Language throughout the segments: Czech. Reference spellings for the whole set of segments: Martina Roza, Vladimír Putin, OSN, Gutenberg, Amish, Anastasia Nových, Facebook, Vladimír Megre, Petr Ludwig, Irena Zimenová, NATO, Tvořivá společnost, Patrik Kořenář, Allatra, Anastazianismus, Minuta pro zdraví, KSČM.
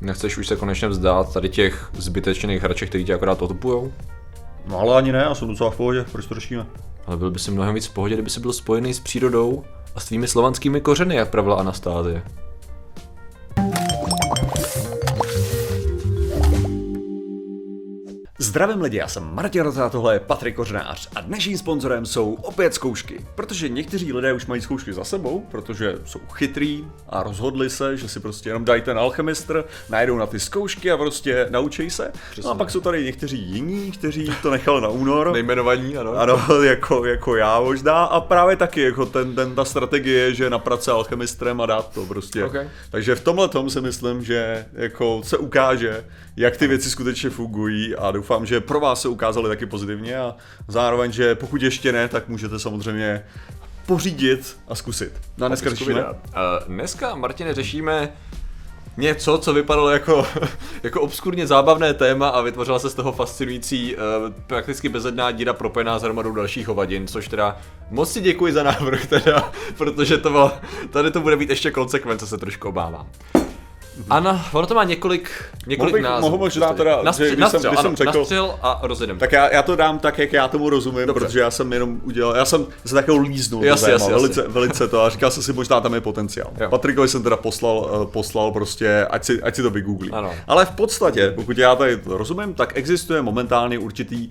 Nechceš už se konečně vzdát tady těch zbytečných hraček, který tě akorát otupujou? No ale ani ne, já jsem docela v pohodě, proč to řešíme? Ale byl by si mnohem víc v pohodě, kdyby si byl spojený s přírodou a s tvými slovanskými kořeny, jak pravila Anastasie. Zdravím lidi, já jsem Martina Roza, tohle je Patrik Kořenář a dnešním sponzorem jsou opět zkoušky. Protože někteří lidé už mají zkoušky za sebou, protože jsou chytrý a rozhodli se, že si prostě jenom dají ten alchemistr, najdou na ty zkoušky a prostě naučí se. No a pak jsou tady někteří jiní, kteří to nechali na únor. Nejmenovaní, ano. Ano, jako já možná a právě taky jako ta strategie, že naprat se alchemistrem a dát to prostě. Okay. Takže v tomhletom si myslím, že jako se ukáže, jak ty věci skutečně fungují a doufám, že pro vás se ukázaly taky pozitivně a zároveň, že pokud ještě ne, tak můžete samozřejmě pořídit a zkusit. No a dneska řešíme? Dneska, Martine, řešíme něco, co vypadalo jako obskurně zábavné téma a vytvořila se z toho fascinující, prakticky bezedná díra propojená s armadou dalších hovadin, což teda moc si děkuji za návrh teda, protože tady to bude být ještě konsekvence, se trošku obávám. Ano, ono to má několik názvů. Mohu možná teda, nastřel a rozjedeme. Tak já to dám tak, jak já tomu rozumím. Dobře. Protože já jsem jenom udělal, já jsem se takovou líznul do téma, velice to a říkal jsem si, možná tam je potenciál. Jo. Patrikovi jsem teda poslal prostě, ať si to vygooglí. Ale v podstatě, pokud já tady to rozumím, tak existuje momentálně určitý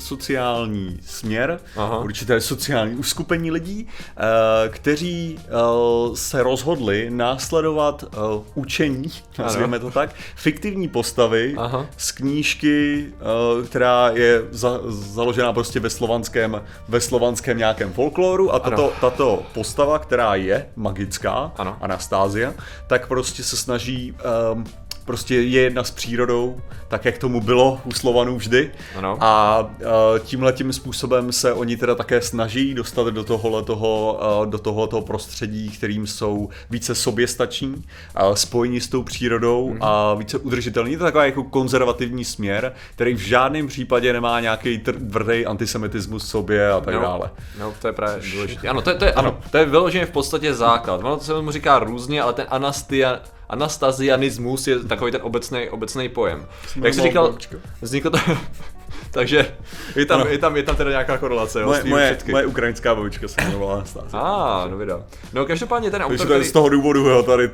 sociální směr, aha, určité sociální uskupení lidí, kteří se rozhodli následovat učení, nazvěme to tak, fiktivní postavy, aha, z knížky, která je založená prostě ve slovanském nějakém folkloru a tato postava, která je magická, ano, Anastasia, tak prostě se snaží prostě je jedna s přírodou, tak jak tomu bylo u Slovanů vždy. Ano. A tímhletím způsobem se oni teda také snaží dostat do tohoto prostředí, kterým jsou více soběstační, spojení s tou přírodou, mm-hmm, a více udržitelní. Je to takový jako konzervativní směr, který v žádném případě nemá nějaký tvrdý antisemitismus v sobě a tak dále. No, to je právě důležité. Ano, to je vyloženě v podstatě základ. Ono to se mu říká různě, ale ten Anastazianismus je takový ten obecný pojem. Jak jsi říkal, vzniklo to... Takže je tam teda nějaká korelace. Moje ukrajinská babička se jmenovala Anastasia. No vidím. No každopádně ten autor, který... Z toho důvodu, jo, tady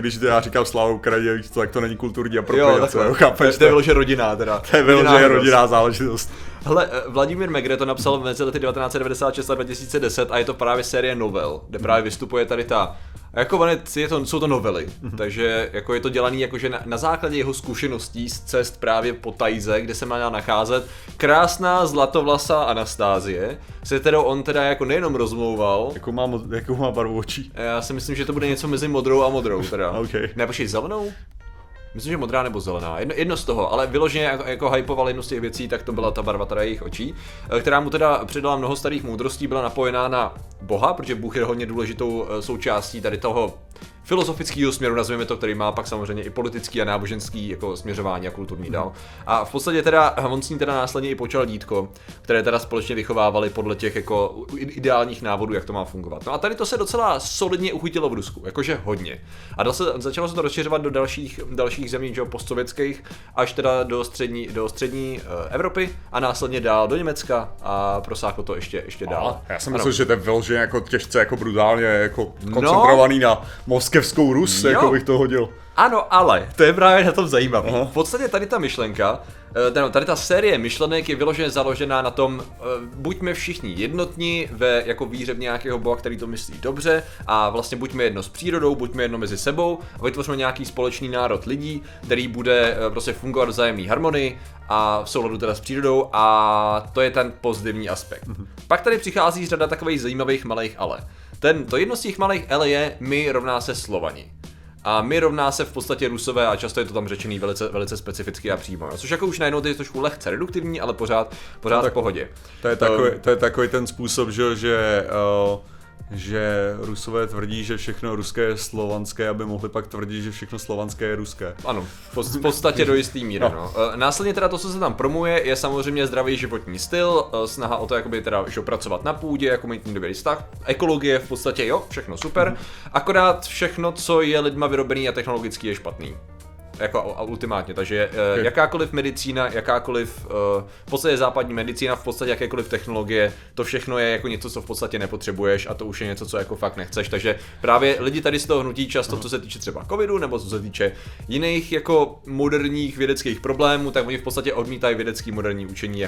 když já říkám sláva Ukrajině, tak to není kulturní apropriace, jo, chápeš? To je vyloženě rodina teda. To je vyloženě rodinná záležitost. Hele, Vladimír Megre to napsal mezi lety 1996 a 2010 a je to právě série novel, kde právě vystupuje tady ta... Jako jsou to novely, takže jako je to dělaný jakože na základě jeho zkušeností z cest právě po Tajze, kde se má nacházet krásná zlatovlasá Anastasie, se kterou on teda jako nejenom rozmlouval. Jakou má barvu očí? Já si myslím, že to bude něco mezi modrou a modrou teda. Okay. Ne, počkej, zelenou? Myslím, že modrá nebo zelená, jedno z toho, ale vyloženě jako hypoval jednu z těch věcí, tak to byla ta barva teda jejich očí, která mu teda předala mnoho starých moudrostí, byla napojená na Boha, protože Bůh je hodně důležitou součástí tady toho filozofického směru, nazveme to, který má pak samozřejmě i politický a náboženský jako směřování a kulturní dál. A v podstatě teda on s ní teda následně i počal dítko, které teda společně vychovávali podle těch jako ideálních návodů, jak to má fungovat. No a tady to se docela solidně uchytilo v Rusku, jakože hodně. A začalo se to rozšiřovat do dalších zemí, jo, postsovětských, až teda do střední Evropy a následně dál do Německa a prosáklo to ještě dál. Já jsem myslel, že to je vyloženě jako těžce jako brutálně jako koncentrovaný na moskevskou Rus, jo, jako bych to hodil. Ano, ale to je právě na tom zajímavé. Aha. V podstatě tady ta myšlenka, tady ta série myšlenek je vyloženě založená na tom, buďme všichni jednotní ve jako víře v nějakého boha, který to myslí dobře a vlastně buďme jedno s přírodou, buďme jedno mezi sebou a vytvořme nějaký společný národ lidí, který bude prostě fungovat v vzájemné harmonii a v souladu teda s přírodou a to je ten pozitivní aspekt. Mhm. Pak tady přichází řada takových zajímavých malých ale. To jedno z těch malých ale je my rovná se Slovani. A my rovná se v podstatě Rusové a často je to tam řečený velice, velice specificky a přímo. Což jako už najednou to je trošku lehce reduktivní, ale pořád v pohodě. To je takový ten způsob, že že Rusové tvrdí, že všechno ruské je slovanské, aby mohli pak tvrdit, že všechno slovanské je ruské. Ano, v podstatě do jistý míry. No. Následně teda to, co se tam promuje, je samozřejmě zdravý životní styl, snaha o to, jakoby teda, že pracovat na půdě, jako mít dobrý vztah, ekologie v podstatě jo, všechno super, akorát všechno, co je lidma vyrobený a technologicky je špatný. Jako ultimátně, takže jakákoliv medicína, jakákoliv, v podstatě západní medicína, v podstatě jakékoliv technologie, to všechno je jako něco, co v podstatě nepotřebuješ a to už je něco, co jako fakt nechceš, takže právě lidi tady z toho hnutí často, co se týče třeba covidu nebo co se týče jiných jako moderních vědeckých problémů, tak oni v podstatě odmítají vědecký moderní učení.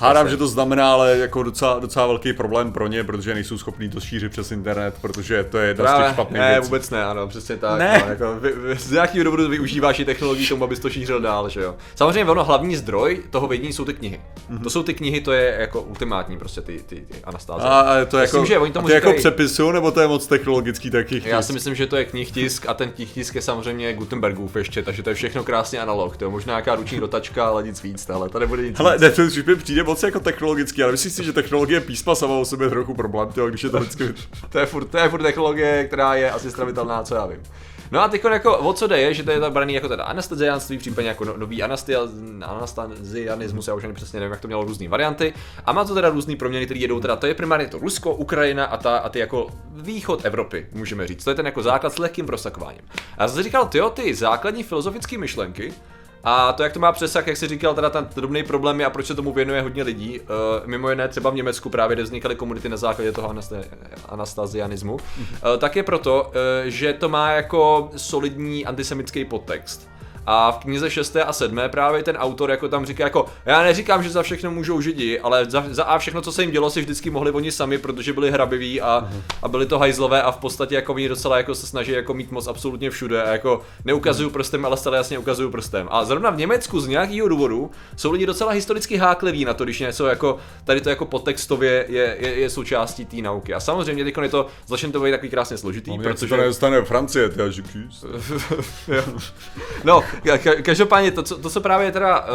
Hádám, že to znamená, ale jako docela velký problém pro ně, protože nejsou schopní to šířit přes internet, protože to je jedna z těch špatných věcí. Ne, vůbec ne, ano, přesně tak. Ne. Jako, z nějakého důvodu využívají vaší technologií tomu, abys to šířil dál, že jo. Samozřejmě ono hlavní zdroj toho vědění jsou ty knihy. Mm-hmm. To jsou ty knihy, to je jako ultimátní prostě ty Anastazie. A to je myslím, jako, to říkají... jako přepisu, nebo to je moc technologický taky tisk? Já si myslím, že to je knihtisk a ten knihtisk je samozřejmě Gutenbergův ještě, takže to je všechno krásně analog. To je možná nějaká ruční rotačka, ale nic víc, ale to nebude nic. Ale mi přijde moc jako technologický, ale myslím si, že technologie písma sama o sobě je trochu problém, tělo, když je to vždycky... to je furt technologie, která je asi stravitelná, co já vím. No a teď jako o co jde je, že to je tak braný jako teda anestazianství, případně jako nový anastazianismus, já už ani přesně nevím, jak to mělo různý varianty. A má to teda různý proměny, které jedou teda, to je primárně to Rusko, Ukrajina a ty jako východ Evropy, můžeme říct. To je ten jako základ s lehkým prosakováním. A zase říkal, ty základní filozofické myšlenky, a to, jak to má přesah, jak jsi říkal, teda ten drobný problém je a proč se tomu věnuje hodně lidí. Mimo jiné třeba v Německu právě, kde vznikaly komunity na základě toho anastazianismu, tak je proto, že to má jako solidní antisemitský podtext. A v knize 6. a 7. právě ten autor jako tam říká jako já neříkám, že za všechno můžou Židi, ale za všechno, co se jim dělo, si vždycky mohli oni sami, protože byli hrabiví a byli to hajzlové a v podstatě jako oni docela jako se snaží jako mít moc absolutně všude a jako neukazují prstem, ale stále jasně ukazují prstem. A zrovna v Německu z nějakého důvodu jsou lidi docela historicky hákliví na to, když něco jako tady to jako podtextově je součástí té nauky. A samozřejmě teď je to začne to být takový krásně složitý, no, protože to nedostane Francie, ty Žikis. No. Každopádně to co právě teda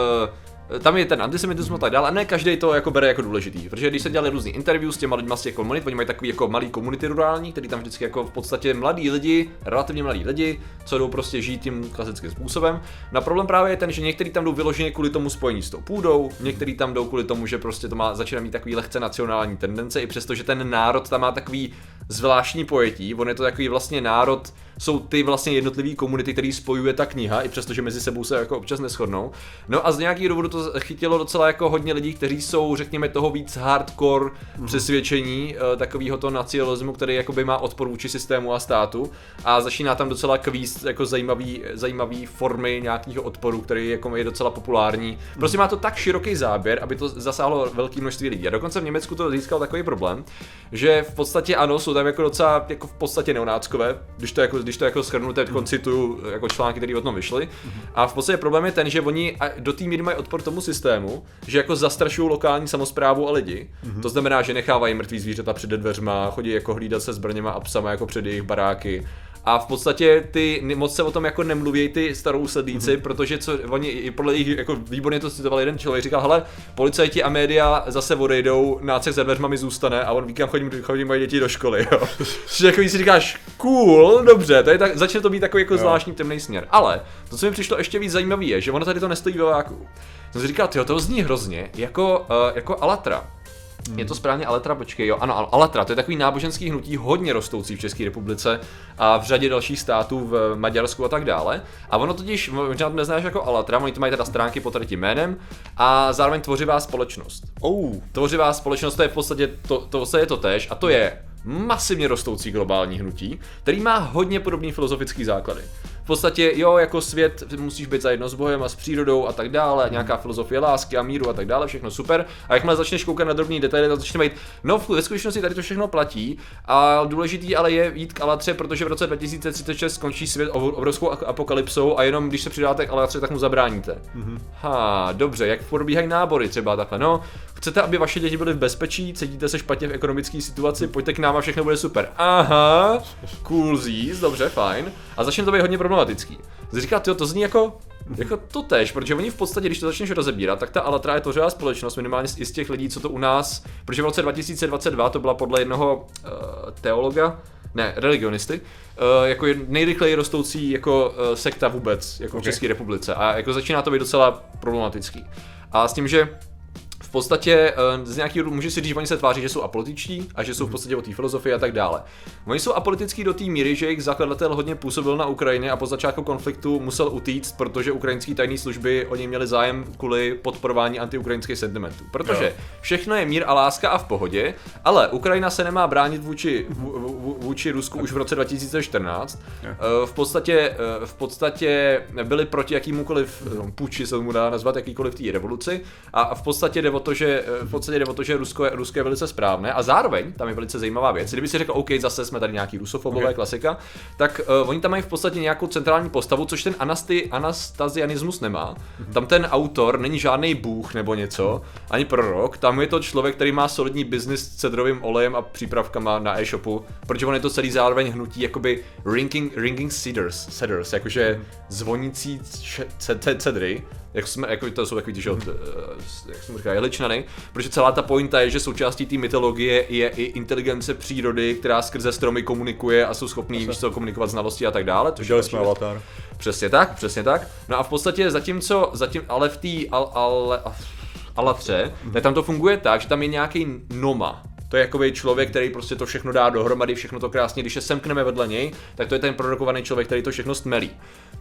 tam je ten antisemitismus a tak dále, a ne každý to jako bere jako důležitý, protože když se dělali různý interview s těma lidma z těch komunit, oni mají takový jako malý komunity rurální, který tam vždycky jako v podstatě mladí lidi, relativně mladí lidi, co jdou prostě žít tím klasickým způsobem. Na problém právě je ten, že některý tam jdou vyloženě kvůli tomu spojení s tou půdou, některý tam jdou kvůli tomu, že prostě to má začíná mít takový lehce nacionální tendence, i přestože ten národ tam má takový zvláštní pojetí, on je to takový vlastně národ, jsou ty vlastně jednotlivý komunity, který spojuje ta kniha, i přestože mezi sebou se jako občas neshodnou. No a z nějaký důvodu to chytilo docela jako hodně lidí, kteří jsou, řekněme, toho víc hardcore přesvědčení takového toho nacionalismu, který jakoby má odpor vůči systému a státu, a začíná tam docela kvíst jako zajímavý formy nějakého odporu, který jako je docela populární. Prostě má to tak široký záběr, aby to zasáhlo velké množství lidí. A dokonce v Německu to získal takový problém, že v podstatě ano, jsou tam jako docela jako v podstatě neonáckové, když to jako shrnu, teď cituju jako články, které o tom vyšly. A v podstatě problém je ten, že oni do té míry mají odpor tomu systému, že jako zastrašují lokální samosprávu a lidi. To znamená, že nechávají mrtvý zvířata před dveřma, chodí jako hlídat se zbraněma a psama jako před jejich baráky. A v podstatě ty moc se o tom jako nemluví ty starousedlíci, protože co oni podle jejich jako výborně to citoval jeden člověk, říkal: "Hele, policajti a média zase odejdou, nácek za dveřma mi zůstane a on víkám chodím moje děti do školy, jo." Což jako si říkáš: "Cool, dobře, tady tak začne to být takový jako zvláštní temný směr." Ale to, co mi přišlo ještě víc zajímavé, je, že ono tady to nestojí ve váku. Jsem si říkal: "Tyjo, to zní hrozně jako Allatra." Je to správně Allatra, počkej, jo, ano, Allatra, to je takový náboženský hnutí hodně rostoucí v České republice a v řadě dalších států, v Maďarsku a tak dále. A ono totiž, možná to neznáš jako Allatra, oni to mají teda stránky pod tím jménem a zároveň Tvořivá společnost. Tvořivá společnost, to je v podstatě to je to též a to je masivně rostoucí globální hnutí, který má hodně podobný filozofický základy. V podstatě, jo, jako svět, musíš být zajedno s Bohem a s přírodou a tak dále, nějaká filozofie lásky a míru a tak dále, všechno super. A jakmile začneš koukat na drobný detaily, tak začne být, no ve skutečnosti tady to všechno platí a důležitý ale je jít k Allatře, protože v roce 2036 skončí svět obrovskou apokalypsou a jenom když se přidáte k Allatře, tak mu zabráníte. Dobře, jak probíhají nábory třeba takhle, no. Chcete, aby vaše děti byly v bezpečí, cítíte se špatně v ekonomické situaci, pojďte k nám a všechno bude super. Aha, cool zís, dobře, fajn. A začne to být hodně problematický. Říká, to zní jako Jako to tež, protože oni v podstatě, když to začneš rozebírat, tak ta Allatra je tvořivá společnost, minimálně i z těch lidí, co to u nás, protože v roce 2022 to byla podle jednoho teologa, ne, religionisty, jako nejrychleji rostoucí jako sekta vůbec, jako v České republice, a jako začíná to být docela problematický. A s tím, že v podstatě z nějakého může si říct, že oni se tváří, že jsou apolitičtí a že jsou v podstatě o té filozofii a tak dále. Oni jsou apolitický do té míry, že jejich zakladatel hodně působil na Ukrajině a po začátku konfliktu musel utíct, protože ukrajinské tajné služby o něj měly zájem kvůli podporování antiukrajinských sentimentů. Protože všechno je mír a láska a v pohodě, ale Ukrajina se nemá bránit vůči Rusku už v roce 2014. V podstatě byli proti jakýmukoliv puči, se mu dá nazvat, jakýkoliv té revoluci, a v podstatě jde o to, že Rusko je velice správné, a zároveň tam je velice zajímavá věc. Kdyby si řekl, OK, zase jsme tady nějaký rusofobové, klasika, tak oni tam mají v podstatě nějakou centrální postavu, což ten anastazianismus nemá. Tam ten autor není žádný bůh nebo něco, ani prorok, tam je to člověk, který má solidní biznis s cedrovým olejem a přípravkama na e-shopu, protože on je to celý zároveň hnutí jakoby ringing cedars, jakože zvonící cedry. Jako to jsou takový ty, jak jsem říkal, jehličnany, protože celá ta pointa je, že součástí té mytologie je i inteligence přírody, která skrze stromy komunikuje a jsou schopní komunikovat znalosti a tak dále. Dělali jsme Avatar. Přesně tak. No a v podstatě zatím ale v té Allatře, tam to funguje tak, že tam je nějaký noma. To je jakoby člověk, který prostě to všechno dá dohromady, všechno to krásně, když se semkneme vedle něj, tak to je ten produkovaný člověk, který to všechno stmelí.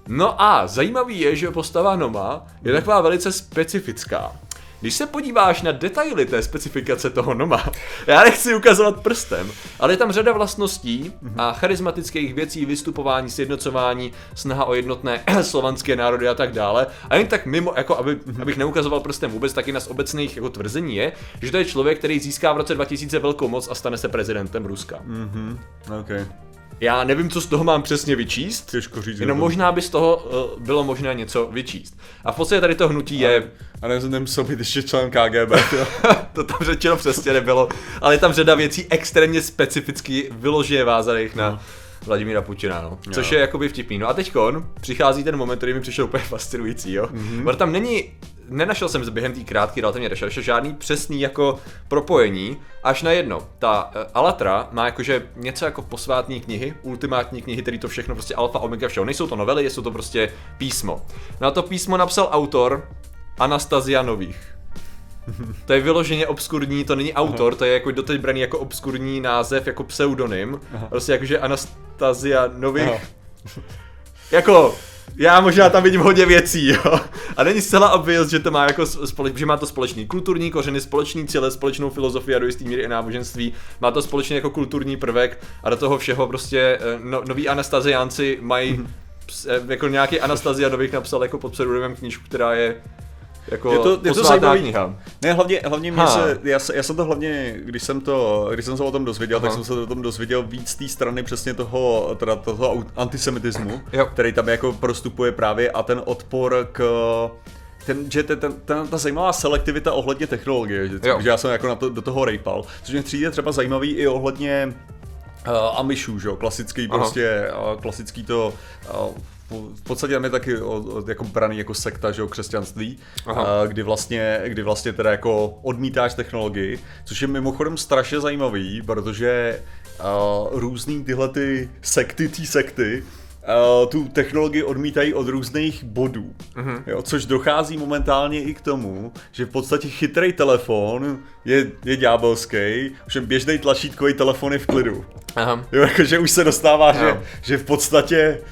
No a zajímavý je, že postava Noma je taková velice specifická. Když se podíváš na detaily té specifikace toho Noma, já nechci ukazovat prstem, ale je tam řada vlastností a charismatických věcí, vystupování, sjednocování, snaha o jednotné slovanské národy a tak dále. A jen tak mimo, jako abych neukazoval prstem vůbec, tak jedna z obecných jako tvrzení je, že to je člověk, který získá v roce 2000 velkou moc a stane se prezidentem Ruska. Okay. Já nevím, co z toho mám přesně vyčíst, jenom možná by z toho bylo možné něco vyčíst. A v podstatě tady to hnutí je... A nemusel být ještě člen KGB. To tam řečeno přesně nebylo, ale je tam řada věcí extrémně specificky vyloženě vázaných na Vladimíra Putina, což je jakoby vtipný. No a teďkon přichází ten moment, který mi přišel úplně fascinující, protože tam není... Nenašel jsem během té krátké relativně rešerše žádný přesný jako propojení, až najednou. Ta Allatra má jakože něco jako posvátné knihy, ultimátní knihy, který to všechno prostě alfa, omega, všeho. Nejsou to novely, jsou to prostě písmo. Na to písmo napsal autor Anastasia Nových. To je vyloženě obskurní, to není autor, to je jako doteď braný jako obskurní název, jako pseudonym. Prostě jakože Anastasia Nových. Jako... Já možná tam vidím hodně věcí, jo. A není zcela obvious, že to má jako že má to společný kulturní kořeny, společný cíle, společnou filozofii a do jistý míry i náboženství. Má to společně jako kulturní prvek a do toho všeho prostě noví anastasiánci mají jako nějaký Anastasia Nových napsal jako pod pseudonymem knížku, která je jako je to zajímavý kniha. Ne, hlavně mě se, já jsem to hlavně, když jsem se o tom dozvěděl, tak jsem se o tom dozvěděl víc té strany přesně toho antisemitismu, který tam jako prostupuje právě a ten odpor k... ta zajímavá selektivita ohledně technologie, že já jsem jako do toho rejpal, což mě přijde třeba zajímavý i ohledně Amishů, že jo, klasický to... V podstatě tam je taky jako braný jako sekta, že jo, křesťanství, kdy vlastně teda jako odmítáš technologii, což je mimochodem strašně zajímavý, protože různý tyhle ty sekty, tu technologii odmítají od různých bodů, jo, což dochází momentálně i k tomu, že v podstatě chytrý telefon je ďábelský, všem běžnej tlačítkový telefon je v klidu. Jo, jakože už se dostává, že v podstatě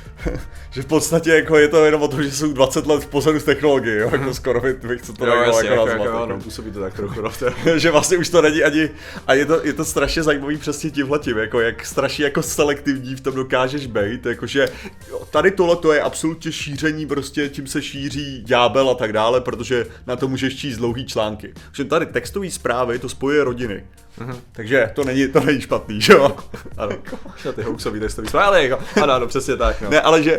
jako je to jenom o tom, že jsou 20 let v pozadu s technologií, jo, jako skoro bych se to nejmalo jako nazvat. Ano, působí to tak trochu. Že vlastně už to není ani, a je to strašně zajímavý přesně tímhletím, jako jak strašně jako selektivní v tom dokážeš být, jakože tady tohleto je absolutně šíření prostě, tím se šíří ďábel a tak dále, protože na to můžeš číst dlouhý články. Všem tady textový zprávy to spojuje rodiny. Uh-huh. Takže to není špatný, že jo? Ano, ty hoaxový testový zprávy, ale jako, ano, přesně tak. No. Ne, ale že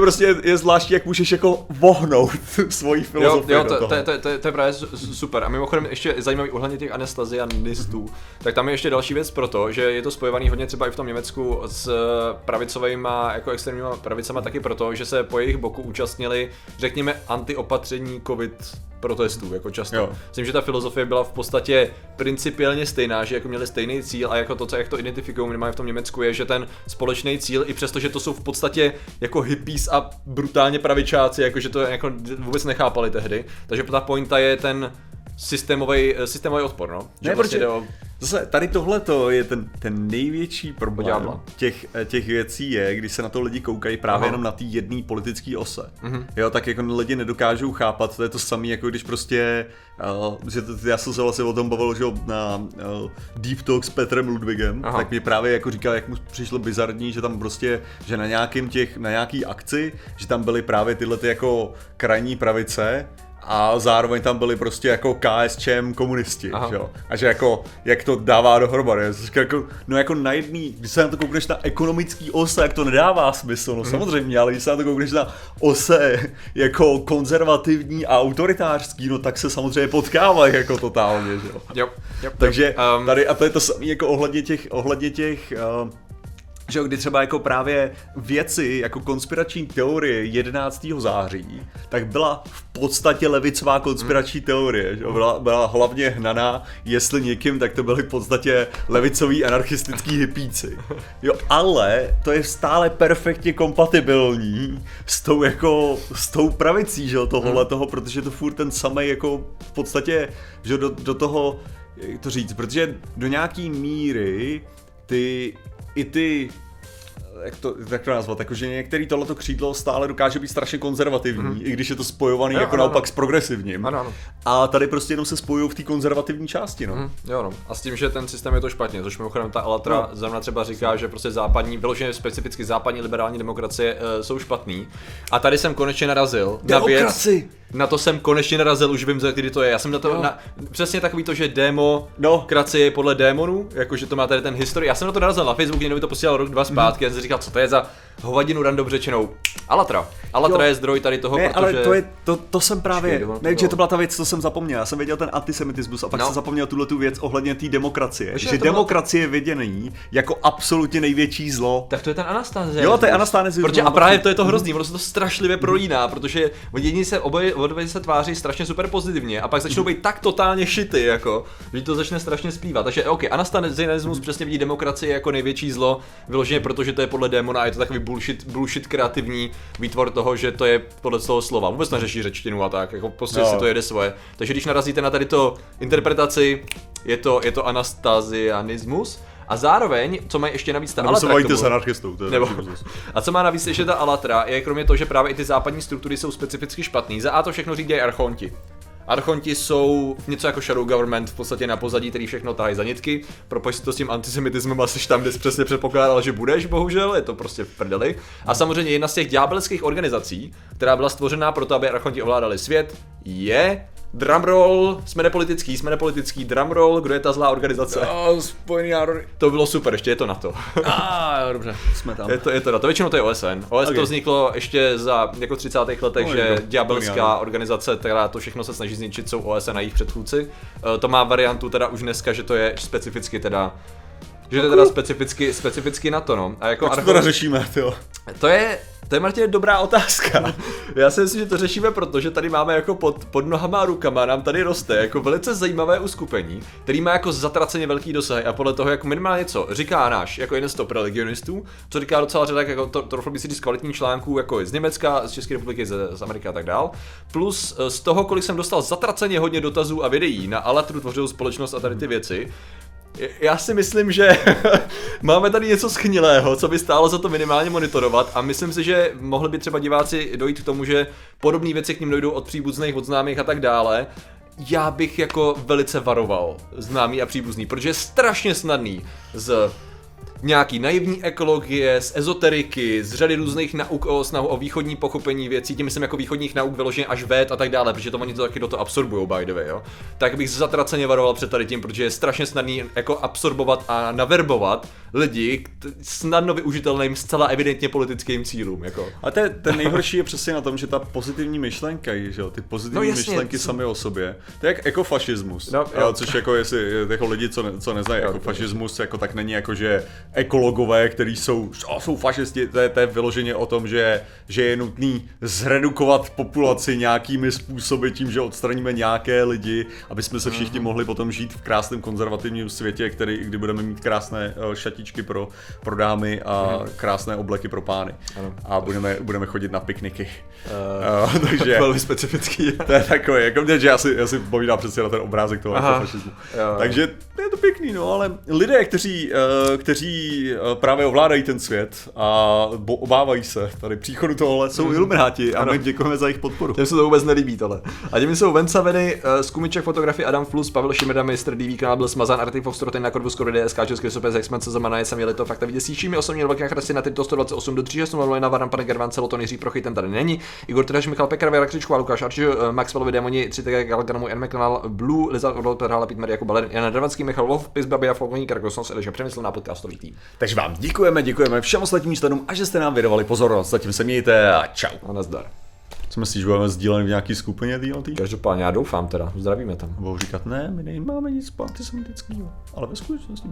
prostě je zvláštní, jak můžeš jako vohnout svojí filozofii do toho. To je právě super. A mimochodem ještě zajímavý uhledně těch anestazianistů, tak tam je ještě další věc proto, že je to spojovaný hodně třeba i v tom Německu s pravicovejma, jako extrémníma pravicama taky proto, že se po jejich boku účastnili, řekněme, antiopatření covid protestů, jako často. Jo. Myslím, že ta filozofie byla v podstatě principiálně stejná, že jako měli stejný cíl a jako to, co jak to identifikují minimálně v tom Německu, je, že ten společný cíl, i přesto, že to jsou v podstatě jako hippies a brutálně pravičáci, jakože to jako vůbec nechápali tehdy, takže ta pointa je ten systémový odpor, no. Že ne, vlastně zase tady tohleto je ten největší problém těch věcí je, když se na to lidi koukají právě jenom na té jedné politické ose. Uh-huh. Jo, tak jako lidi nedokážou chápat, to je to samé, jako když prostě, že já jsem se vlastně o tom bavil, že na Deep Talk s Petrem Ludwigem, uh-huh. tak mi právě jako říkal, jak mu přišlo bizarní, že tam prostě, že na nějaký akci, že tam byly právě tyhle ty jako krajní pravice, a zároveň tam byli prostě jako KSČM komunisti, že jo? A že jako, jak to dává dohromady, jako, no jako na jedný, když se na to koukneš na ekonomický ose, jak to nedává smysl, no samozřejmě, ale když se na to koukneš na ose jako konzervativní a autoritářský, no tak se samozřejmě potkávají jako totálně, že jo? Yep. Takže tady, a to je to samé jako ohledně těch že kdy třeba jako právě věci jako konspirační teorie 11. září, tak byla v podstatě levicová konspirační teorie, že byla hlavně hnaná, jestli někým, tak to byly v podstatě levicoví anarchistický hippíci. Jo, ale to je stále perfektně kompatibilní s tou pravicí, že tohohle toho, protože to furt ten samej jako v podstatě, že do toho, jak to říct, protože do nějaký míry ty, jak to nazvat, jakože některý tohleto křídlo stále dokáže být strašně konzervativní, i když je to spojovaný naopak s progresivním. Ano. A tady prostě jenom se spojují v té konzervativní části, no. Jo, no. A s tím, že ten systém je to špatně, což mimochodem ta Allatra zrovna třeba říká, že prostě západní, vyloženě specificky západní liberální demokracie jsou špatný. A tady jsem konečně narazil na věc. Na to jsem konečně narazil, už vím, kdy to je. Já jsem na to přesně takový to, že demokracie je podle démonů, jakože to má tady ten historii. Já jsem na to narazil na Facebooku, někdo mi to posílal rok, dva zpátky, a jsem říkal, co to je za hovadinu random řečenou. Allatra. Allatra je zdroj tady toho, ne, protože ale to jsem právě, že to byla ta věc, co jsem zapomněl. Já jsem věděl ten antisemitismus a pak jsem zapomněl tuhle tu věc ohledně té demokracie, že demokracie je viděný jako absolutně největší zlo. Tak to je ten Anastazianismus. Jo, to je Anastazianismus. Protože a právě to je to hrozný, ono se to strašlivě prolíná, protože oni se oba se tváří strašně super pozitivně a pak začnou být tak totálně šity, jako, že to začne strašně zpívat. Takže OK, Anastazianismus přesně vidí demokracii jako největší zlo, vyloženě protože to je podle démona a je to takový bullshit kreativní výtvor toho, že to je podle toho slova. Vůbec neřeší řečtinu a tak, jako prostě si to jede svoje. Takže když narazíte na tady to interpretaci, je to Anastazianismus. A zároveň, co má ještě navíc ta Allatra a co má navíc ještě ta Allatra, je kromě toho, že právě i ty západní struktury jsou specificky špatný. Za A to všechno říkají archonti. Archonti jsou něco jako shadow government v podstatě na pozadí, který všechno tahají za nitky. Propojí si to s tím antisemitismem asi tam, kde jsi přesně předpokládal, že budeš, bohužel, je to prostě v prdeli. A samozřejmě jedna z těch ďábelských organizací, která byla stvořená proto, aby archonti ovládali svět, je drumroll, jsme nepolitický, drumroll, kdo je ta zlá organizace? No, Spojený národy. To bylo super, ještě je to NATO. Dobře, jsme tam. Je to NATO, většinou to je OSN. OSN to vzniklo ještě za jako 30. letech, že ďábelská organizace, která to všechno se snaží zničit, jsou OSN a jejich předchůdci. To má variantu teda už dneska, že to je specificky teda specificky NATO, no. A jako co to řešíme, jo? To je, Martine, dobrá otázka. Já si myslím, že to řešíme, protože tady máme jako pod nohama a rukama, nám tady roste jako velice zajímavé uskupení, který má jako zatraceně velký dosah a podle toho, jak minimálně co říká náš, jako jeden z top religionistů, co říká docela řada, jako to by si říct kvalitní článků, jako z Německa, z České republiky, z Ameriky a tak dál. Plus z toho, kolik jsem dostal zatraceně hodně dotazů a videí na Allatru, Tvořivou společnost a tady ty věci. Já si myslím, že máme tady něco schnilého, co by stálo za to minimálně monitorovat a myslím si, že mohli by třeba diváci dojít k tomu, že podobné věci k nim dojdou od příbuzných, od známých a tak dále. Já bych jako velice varoval známý a příbuzný, protože je strašně snadný z nějaký naivní ekologie, z ezoteriky, z řady různých nauk o snahu o východní pochopení věcí, tím myslím jako východních nauk vyloženě až véd a tak dále, protože to oni to taky do toho absorbujou, by the way, jo. Tak bych zatraceně varoval před tady tím, protože je strašně snadný jako absorbovat a naverbovat lidi k snadno využitelným, zcela evidentně politickým cílům, jako. A ten nejhorší je přesně na tom, že ta pozitivní myšlenka, že jo, ty pozitivní myšlenky samy o sobě. To je jak ekofašismus. No, což jako jestli jako lidi, co neznají, jako fašismus jako tak není jako že ekologové, kteří jsou fašisti, to je vyloženě o tom, že je nutný zredukovat populaci nějakými způsoby tím, že odstraníme nějaké lidi, aby jsme se všichni mohli potom žít v krásném konzervativním světě, kdy budeme mít krásné šatičky pro dámy a krásné obleky pro pány. Ano. A budeme chodit na pikniky. Takže to velmi specifický. To je takové, jako mě, že asi povídám přesně na ten obrázek toho fašismu. Takže to je to pěkný, no, ale lidé, kteří právě ovládají ten svět a obávají se tady příchodu tohohle, jsou ilumináti a my děkujeme za jejich podporu. Těm se to vůbec nelíbí, ale. A těmi jsou Venca Veny, Skumiček fotografii Adam Flus, Pavel Šimeda, Mistr DV, kanál byl smazán, Artik Foxtrotin na Korbu Skoro DSK, Český sopec, Exman se znamená, jsem jeli to fakt a vidět síčími, osobní velká krasy na tyto 128 do 3, jsem na Varan, pane Gerván, Celoton, Jiří Prochy, ten tady není, Igor Trhaš, Michal Pekar, Věra Křičková, Lukáš Arči, Maxwellovi Démoni, 3TK, Galganamu, N kanál Blue, Lizard Orlov, Perhala, Pitmer, Jakub Balen, Jan Dravanský, Michal Wolf, Pisbaby a Folkovník Rakosons, Eliša Přemysl na podcastový tým. Takže vám děkujeme všem ostatním členům a že jste nám věnovali pozornost. Zatím se mějte a čau. A nazdar. Co myslíš, budeme sdíleni v nějaký skupině DLT? Každopádně já doufám teda, zdravíme tam. Budou říkat, ne, my nemáme nic antisemitického, ale ve skutečnosti